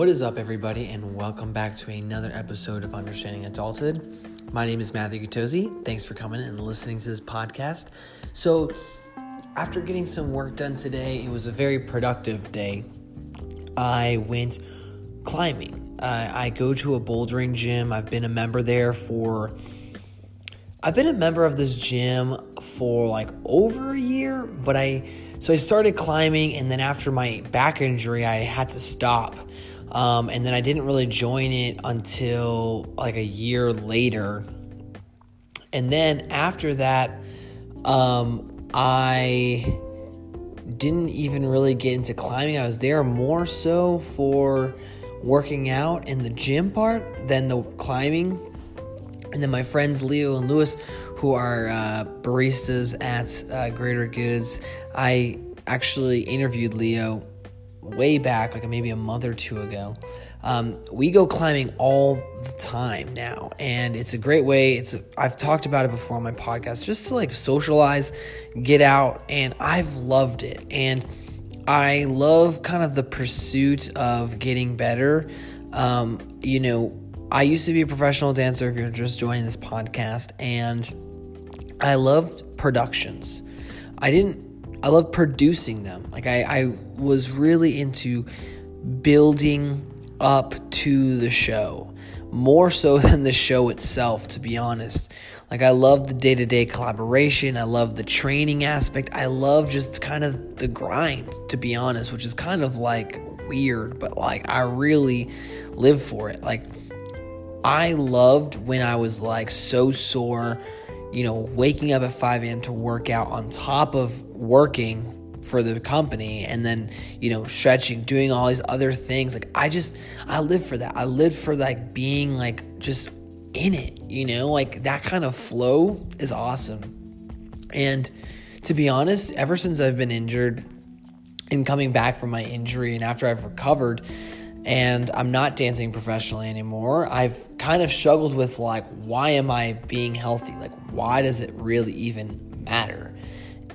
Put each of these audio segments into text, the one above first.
What is up, everybody, and welcome back to another episode of Understanding Adulthood. My name is Matthew Gutozzi. Thanks for coming and listening to this podcast. So, after getting some work done today, it was a very productive day. I went climbing. I go to a bouldering gym. I've been a member of this gym for like over a year, but I started climbing, and then after my back injury, I had to stop. And then I didn't really join it until like a year later. And then after that, I didn't even really get into climbing. I was there more so for working out and the gym part than the climbing. And then my friends Leo and Lewis, who are baristas at Greater Goods, I actually interviewed Leo way back, like maybe a month or two ago. We go climbing all the time now, and it's a great way. I've talked about it before on my podcast, just to like socialize, get out, and I've loved it. And I love kind of the pursuit of getting better. I used to be a professional dancer, if you're just joining this podcast, and I loved productions. I loved producing them. Like I was really into building up to the show, more so than the show itself, to be honest. Like I loved the day-to-day collaboration. I loved the training aspect. I love just kind of the grind, to be honest, which is kind of like weird, but like I really live for it. Like I loved when I was like so sore, waking up at 5 a.m. to work out on top of working for the company, and then, stretching, doing all these other things. Like I lived for that. I lived for like being like just in it, like that kind of flow is awesome. And to be honest, ever since I've been injured and coming back from my injury, and after I've recovered, and I'm not dancing professionally anymore, I've kind of struggled with like, why am I being healthy? Like, why does it really even matter?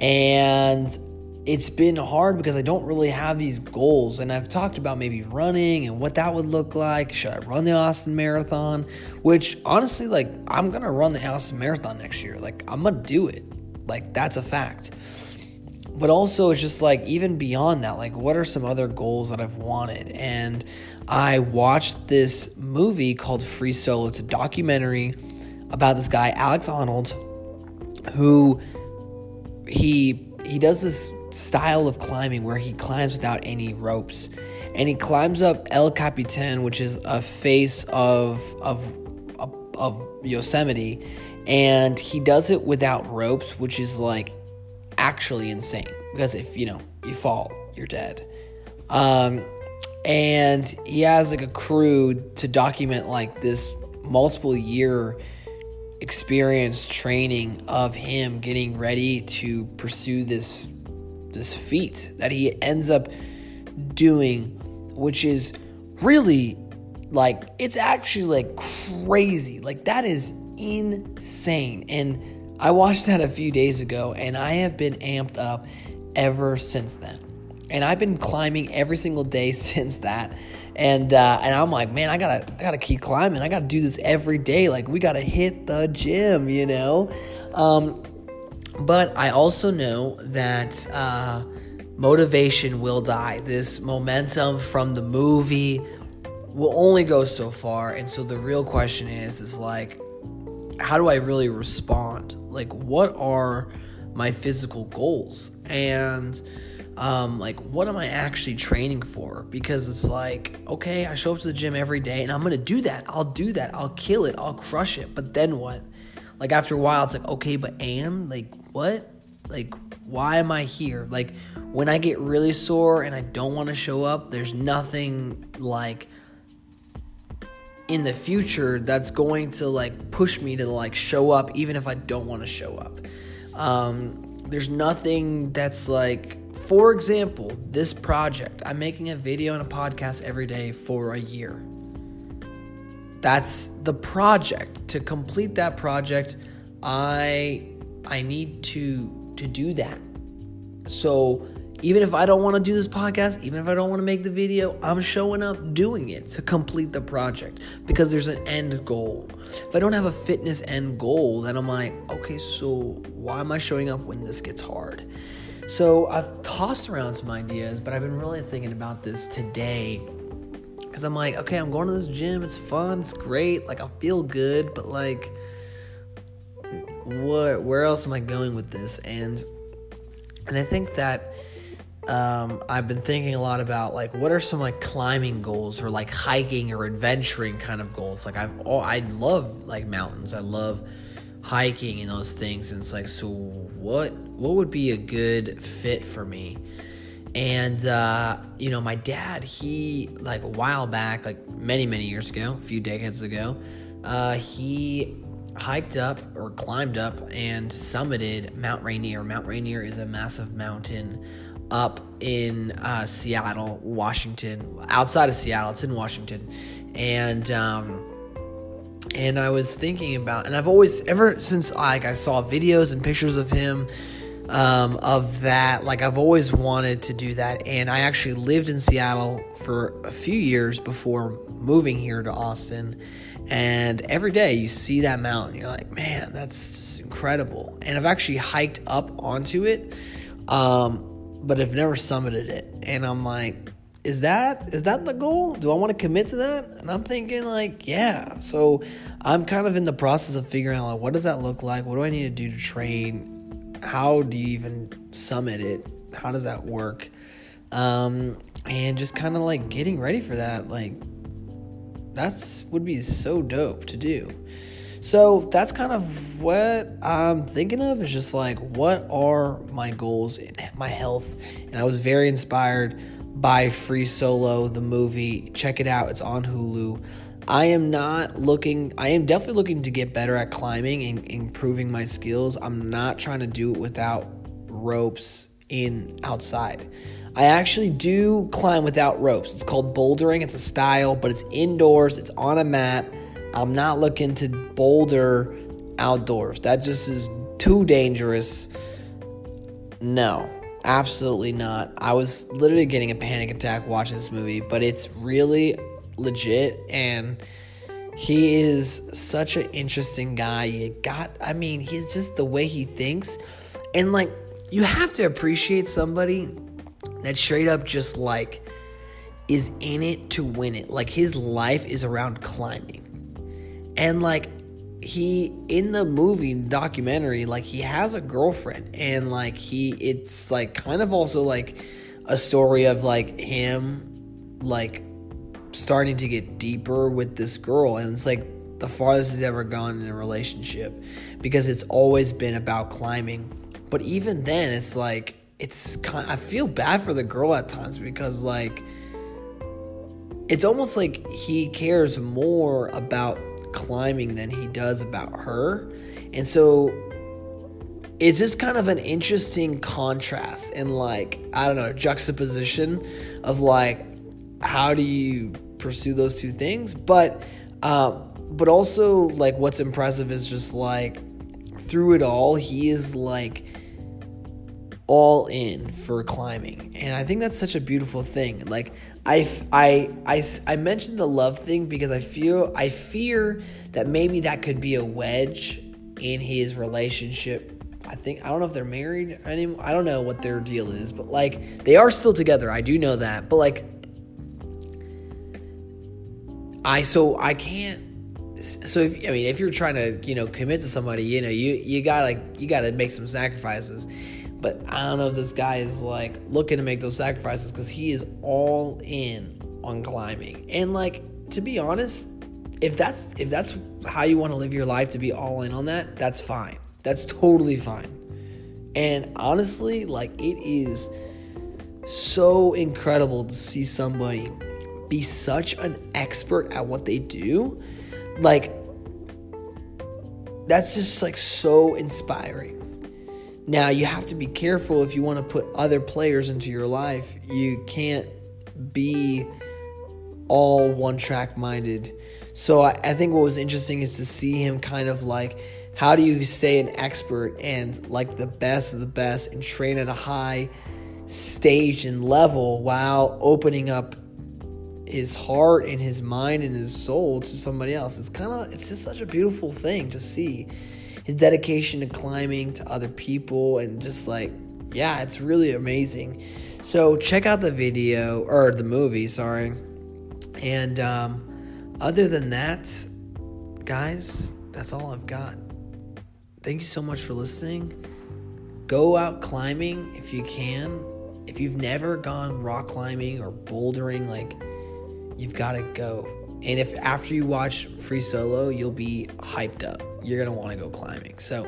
And it's been hard because I don't really have these goals. And I've talked about maybe running and what that would look like. Should I run the Austin Marathon? Which honestly, like, I'm going to run the Austin Marathon next year. Like, I'm going to do it. Like, that's a fact. But also, it's just like, even beyond that, like, what are some other goals that I've wanted? And I watched this movie called Free Solo. It's a documentary about this guy, Alex Honnold, who he does this style of climbing where he climbs without any ropes. And he climbs up El Capitan, which is a face of Yosemite. And he does it without ropes, which is like actually insane, because if you fall, you're dead. And he has like a crew to document like this multiple year experience training of him getting ready to pursue this feat that he ends up doing, which is really like, it's actually like crazy. Like that is insane. And I watched that a few days ago, and I have been amped up ever since then. And I've been climbing every single day since that. And I'm like, man, I gotta keep climbing. I gotta do this every day. Like we gotta hit the gym, But I also know that motivation will die. This momentum from the movie will only go so far. And so the real question is like, how do I really respond? Like, what are my physical goals? And, what am I actually training for? Because it's like, okay, I show up to the gym every day and I'm going to do that. I'll do that. I'll kill it. I'll crush it. But then what? Like, after a while, it's like, okay, but like, what? Like, why am I here? Like, when I get really sore and I don't want to show up, there's nothing like in the future that's going to like push me to like show up, even if I don't want to show up. There's nothing that's like, for example, this project, I'm making a video and a podcast every day for a year. That's the project. To complete that project, I need to do that. So Even if I don't want to do this podcast, even if I don't want to make the video, I'm showing up doing it to complete the project because there's an end goal. If I don't have a fitness end goal, then I'm like, okay, so why am I showing up when this gets hard? So I've tossed around some ideas, but I've been really thinking about this today because I'm like, okay, I'm going to this gym. It's fun. It's great. Like, I feel good, but like, what? Where else am I going with this? And I think that I've been thinking a lot about, like, what are some, like, climbing goals or, like, hiking or adventuring kind of goals? Like, I love, like, mountains. I love hiking and those things. And it's like, so what would be a good fit for me? And, you know, my dad, he, like, a while back, like, many, many years ago, a few decades ago, he hiked up or climbed up and summited Mount Rainier. Mount Rainier is a massive mountain up in Seattle, Washington. Outside of Seattle, it's in Washington. And I was thinking about, and I've always, ever since I saw videos and pictures of him, of that, like, I've always wanted to do that. And I actually lived in Seattle for a few years before moving here to Austin. And every day you see that mountain, you're like, man, that's just incredible. And I've actually hiked up onto it, but I've never summited it. And I'm like, is that the goal? Do I want to commit to that? And I'm thinking, like, yeah. So I'm kind of in the process of figuring out, like, what does that look like? What do I need to do to train? How do you even summit it? How does that work? And just kind of, like, getting ready for that, like, that would be so dope to do. So that's kind of what I'm thinking of, is just like, what are my goals in my health? And I was very inspired by Free Solo, the movie. Check it out. It's on Hulu. I am definitely looking to get better at climbing and improving my skills. I'm not trying to do it without ropes outside. I actually do climb without ropes. It's called bouldering. It's a style, but it's indoors. It's on a mat. I'm not looking to boulder outdoors. That just is too dangerous. No, absolutely not. I was literally getting a panic attack watching this movie, but it's really legit, and he is such an interesting guy. I mean, he's just the way he thinks, and, like, you have to appreciate somebody that straight up just, like, is in it to win it. Like, his life is around climbing. And, like, he, in the movie documentary, like, he has a girlfriend. And, like, it's, like, kind of also, like, a story of, like, him, like, starting to get deeper with this girl. And it's, like, the farthest he's ever gone in a relationship because it's always been about climbing. But even then, it's like, I feel bad for the girl at times because, like, it's almost like he cares more about climbing than he does about her. And so it's just kind of an interesting contrast and, like, I don't know, juxtaposition of, like, how do you pursue those two things? But also, like, what's impressive is just, like, through it all, he is, like, all in for climbing, and I think that's such a beautiful thing. Like, I mentioned the love thing because I fear that maybe that could be a wedge in his relationship. I don't know if they're married anymore. I don't know what their deal is, but, like, they are still together. I do know that, but, like, I can't. So if you're trying to, you know, commit to somebody, you know, you gotta make some sacrifices. But I don't know if this guy is, like, looking to make those sacrifices because he is all in on climbing. And, like, to be honest, if that's how you want to live your life, to be all in on that, that's fine. That's totally fine. And honestly, like, it is so incredible to see somebody be such an expert at what they do. Like, that's just, like, so inspiring. Now, you have to be careful if you want to put other players into your life. You can't be all one-track minded. So I think what was interesting is to see him kind of, like, how do you stay an expert and, like, the best of the best and train at a high stage and level while opening up his heart and his mind and his soul to somebody else. It's just such a beautiful thing to see. His dedication to climbing, to other people, and just like, yeah, it's really amazing. So check out the video, or the movie, sorry. And other than that, guys, that's all I've got. Thank you so much for listening. Go out climbing if you can. If you've never gone rock climbing or bouldering, like, you've got to go. And if after you watch Free Solo, you'll be hyped up. You're going to want to go climbing. So,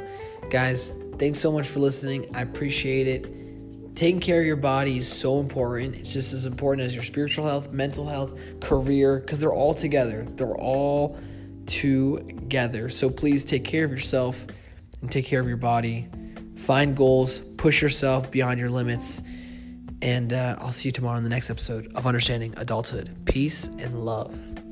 guys, thanks so much for listening. I appreciate it. Taking care of your body is so important. It's just as important as your spiritual health, mental health, career, because they're all together. They're all together. So please take care of yourself and take care of your body. Find goals. Push yourself beyond your limits. And I'll see you tomorrow in the next episode of Understanding Adulthood. Peace and love.